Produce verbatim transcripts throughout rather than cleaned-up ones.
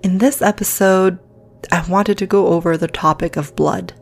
In this episode, I wanted to go over the topic of blood.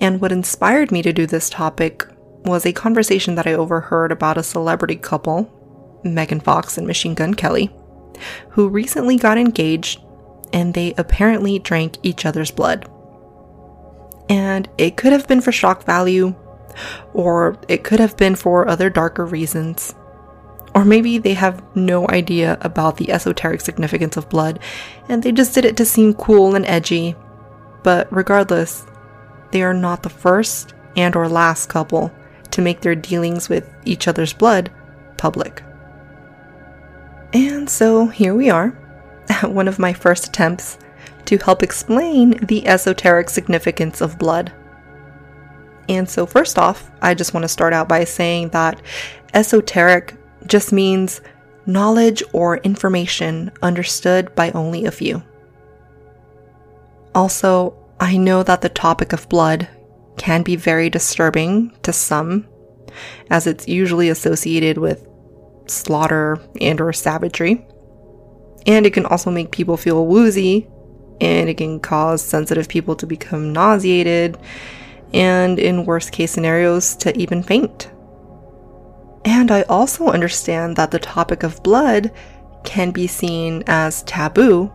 And what inspired me to do this topic was a conversation that I overheard about a celebrity couple, Megan Fox and Machine Gun Kelly, who recently got engaged and they apparently drank each other's blood. And it could have been for shock value, or it could have been for other darker reasons. Or maybe they have no idea about the esoteric significance of blood, and they just did it to seem cool and edgy. But regardless, they are not the first and or last couple to make their dealings with each other's blood public. And so here we are, at one of my first attempts to help explain the esoteric significance of blood. And so first off, I just want to start out by saying that esoteric just means knowledge or information understood by only a few. Also, I know that the topic of blood can be very disturbing to some, as it's usually associated with slaughter and or savagery. And it can also make people feel woozy, and it can cause sensitive people to become nauseated, and in worst case scenarios to even faint. And I also understand that the topic of blood can be seen as taboo,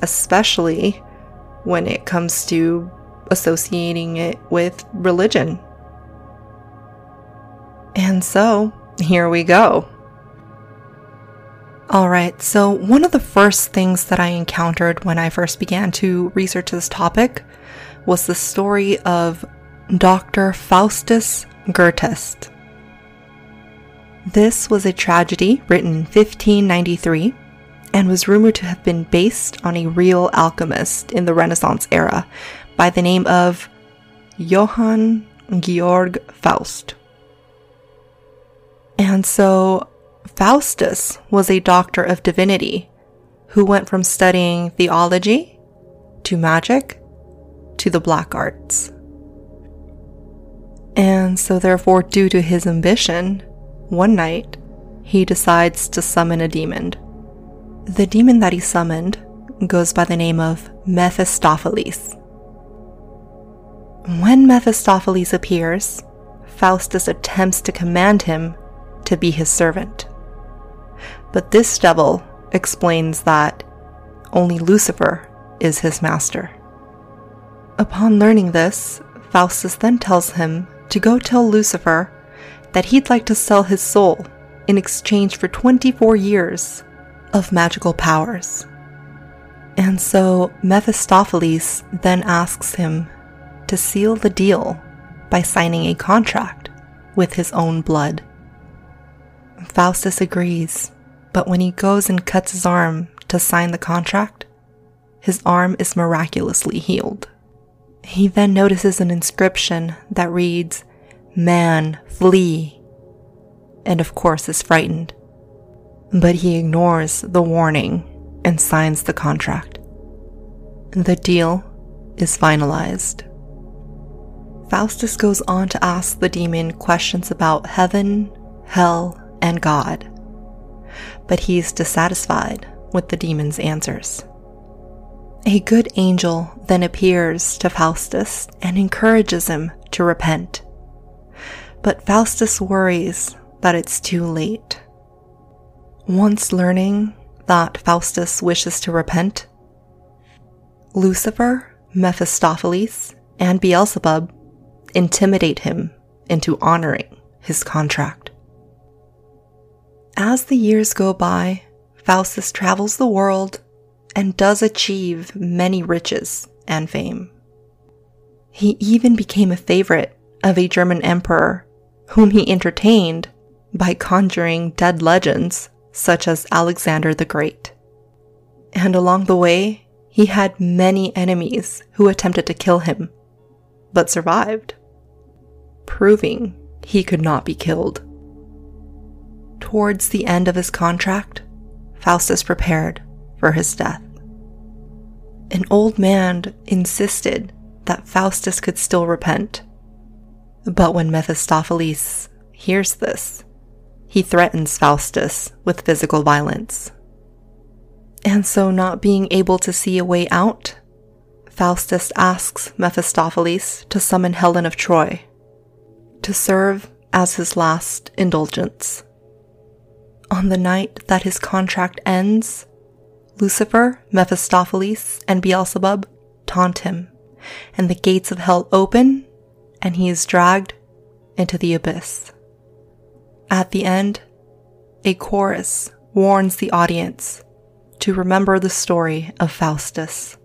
especially when it comes to associating it with religion. And so, here we go. Alright, so one of the first things that I encountered when I first began to research this topic was the story of Doctor Faustus Goethe. This was a tragedy written in fifteen ninety-three and was rumored to have been based on a real alchemist in the Renaissance era by the name of Johann Georg Faust. And so Faustus was a doctor of divinity who went from studying theology to magic to the black arts. And so therefore, due to his ambition, one night, he decides to summon a demon. The demon that he summoned goes by the name of Mephistopheles. When Mephistopheles appears, Faustus attempts to command him to be his servant. But this devil explains that only Lucifer is his master. Upon learning this, Faustus then tells him to go tell Lucifer that he'd like to sell his soul in exchange for twenty-four years of magical powers. And so Mephistopheles then asks him to seal the deal by signing a contract with his own blood. Faustus agrees, but when he goes and cuts his arm to sign the contract, his arm is miraculously healed. He then notices an inscription that reads, "Man, flee," and of course is frightened. But he ignores the warning and signs the contract. The deal is finalized. Faustus goes on to ask the demon questions about heaven, hell, and God, but he is dissatisfied with the demon's answers. A good angel then appears to Faustus and encourages him to repent. But Faustus worries that it's too late. Once learning that Faustus wishes to repent, Lucifer, Mephistopheles, and Beelzebub intimidate him into honoring his contract. As the years go by, Faustus travels the world and does achieve many riches and fame. He even became a favorite of a German emperor whom he entertained by conjuring dead legends such as Alexander the Great. and along the way, he had many enemies who attempted to kill him, but survived, proving he could not be killed. Towards the end of his contract, Faustus prepared for his death. An old man insisted that Faustus could still repent, but when Mephistopheles hears this, he threatens Faustus with physical violence. And so, not being able to see a way out, Faustus asks Mephistopheles to summon Helen of Troy to serve as his last indulgence. On the night that his contract ends, Lucifer, Mephistopheles, and Beelzebub taunt him, and the gates of hell open, and he is dragged into the abyss. At the end, a chorus warns the audience to remember the story of Faustus.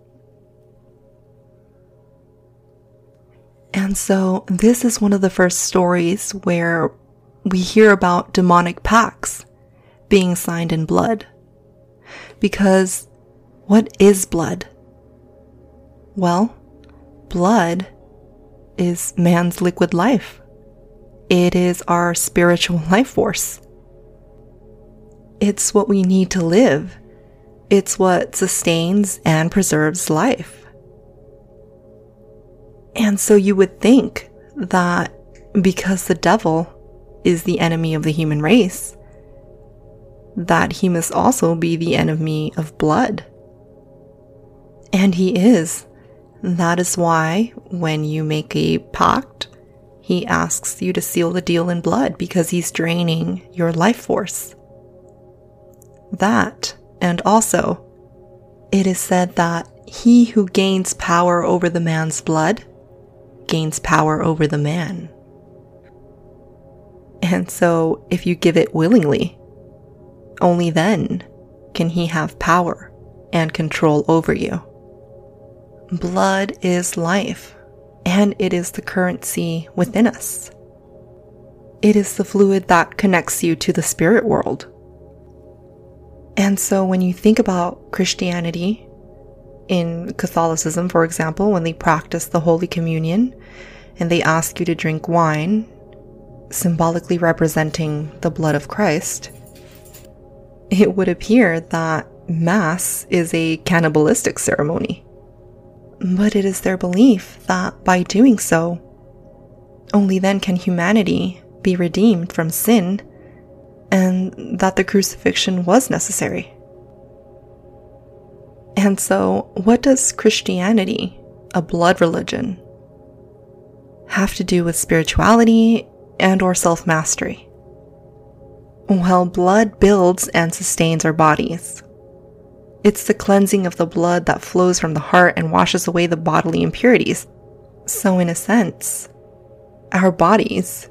And so, this is one of the first stories where we hear about demonic pacts being signed in blood. Because what is blood? Well, blood is man's liquid life. It is our spiritual life force. It's what we need to live. It's what sustains and preserves life. And so you would think that because the devil is the enemy of the human race, that he must also be the enemy of blood. And he is. That is why when you make a pact, he asks you to seal the deal in blood, because he's draining your life force. That, and also, it is said that he who gains power over the man's blood gains power over the man. And so, if you give it willingly, only then can he have power and control over you. Blood is life, and it is the currency within us. It is the fluid that connects you to the spirit world. And so when you think about Christianity, in Catholicism, for example, when they practice the Holy Communion and they ask you to drink wine, symbolically representing the blood of Christ, it would appear that Mass is a cannibalistic ceremony. But it is their belief that by doing so, only then can humanity be redeemed from sin, and that the crucifixion was necessary. And so, what does Christianity, a blood religion, have to do with spirituality and or self-mastery? Well, blood builds and sustains our bodies. It's the cleansing of the blood that flows from the heart and washes away the bodily impurities. So in a sense, our bodies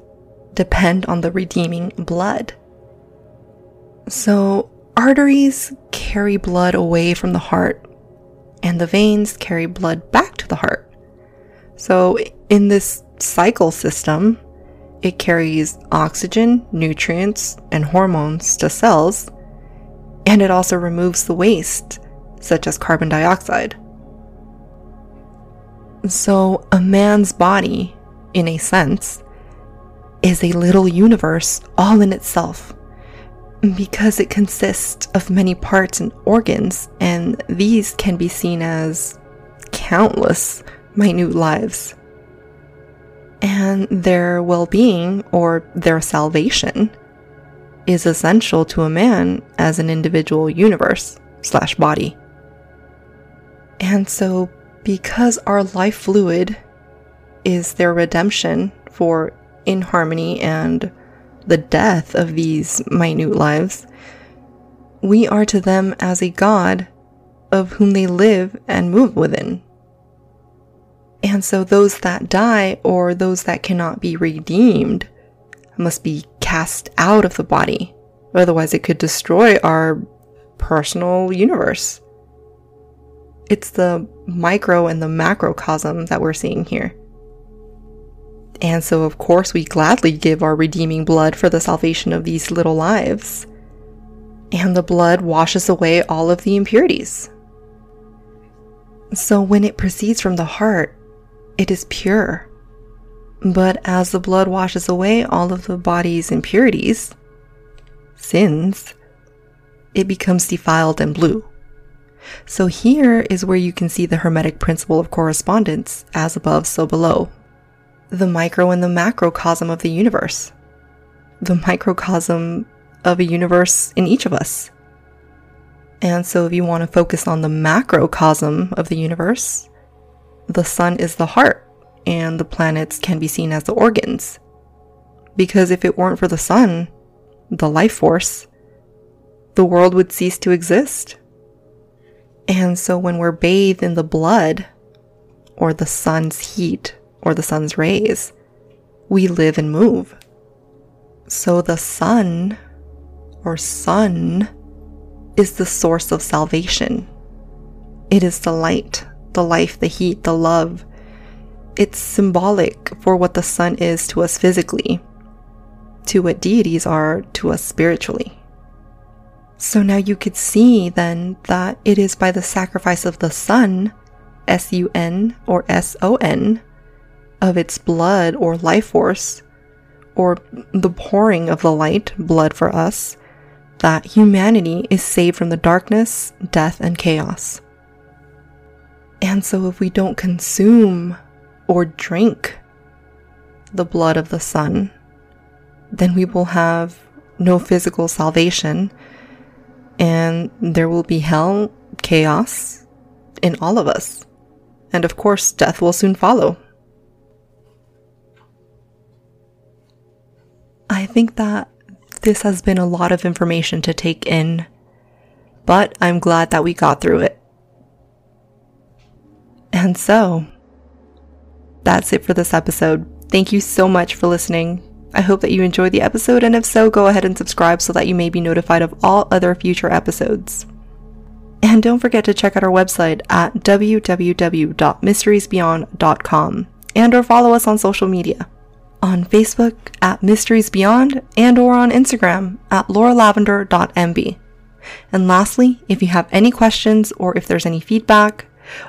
depend on the redeeming blood. So arteries carry blood away from the heart, and the veins carry blood back to the heart. So in this cycle system, it carries oxygen, nutrients, and hormones to cells, and it also removes the waste, such as carbon dioxide. So a man's body, in a sense, is a little universe all in itself, because it consists of many parts and organs, and these can be seen as countless minute lives. And their well-being, or their salvation, is essential to a man as an individual universe slash body. And so, because our life fluid is their redemption for inharmony and the death of these minute lives, we are to them as a God of whom they live and move within. And so those that die, or those that cannot be redeemed, must be cast out of the body, otherwise it could destroy our personal universe. It's the micro and the macrocosm that we're seeing here. And so, of course, we gladly give our redeeming blood for the salvation of these little lives. and the blood washes away all of the impurities. So when it proceeds from the heart, it is pure. But as the blood washes away all of the body's impurities, sins, it becomes defiled and blue. So here is where you can see the hermetic principle of correspondence, as above, so below. The micro and the macrocosm of the universe. The microcosm of a universe in each of us. And so if you want to focus on the macrocosm of the universe, the sun is the heart, and the planets can be seen as the organs. Because if it weren't for the sun, the life force, the world would cease to exist. And so when we're bathed in the blood, or the sun's heat, or the sun's rays, we live and move. So the sun, or sun, is the source of salvation. It is the light, the life, the heat, the love. It's symbolic for what the sun is to us physically, to what deities are to us spiritually. So now you could see then that it is by the sacrifice of the sun, S U N or S O N, of its blood or life force, or the pouring of the light, blood for us, that humanity is saved from the darkness, death, and chaos. And so if we don't consume or drink the blood of the sun, then we will have no physical salvation, and there will be hell, chaos in all of us. And of course, death will soon follow. I think that this has been a lot of information to take in, but I'm glad that we got through it. And so, that's it for this episode. Thank you so much for listening. I hope that you enjoyed the episode, and if so, go ahead and subscribe so that you may be notified of all other future episodes. And don't forget to check out our website at w w w dot mysteries beyond dot com and or follow us on social media. On Facebook at Mysteries Beyond and or on Instagram at laura lavender dot m b. And lastly, if you have any questions or if there's any feedback,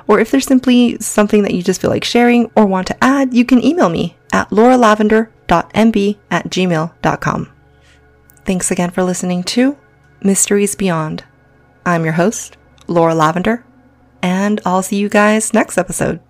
or if there's simply something that you just feel like sharing or want to add, you can email me at laura lavender dot m b at gmail dot com. Thanks again for listening to Mysteries Beyond. I'm your host, Laura Lavender, and I'll see you guys next episode.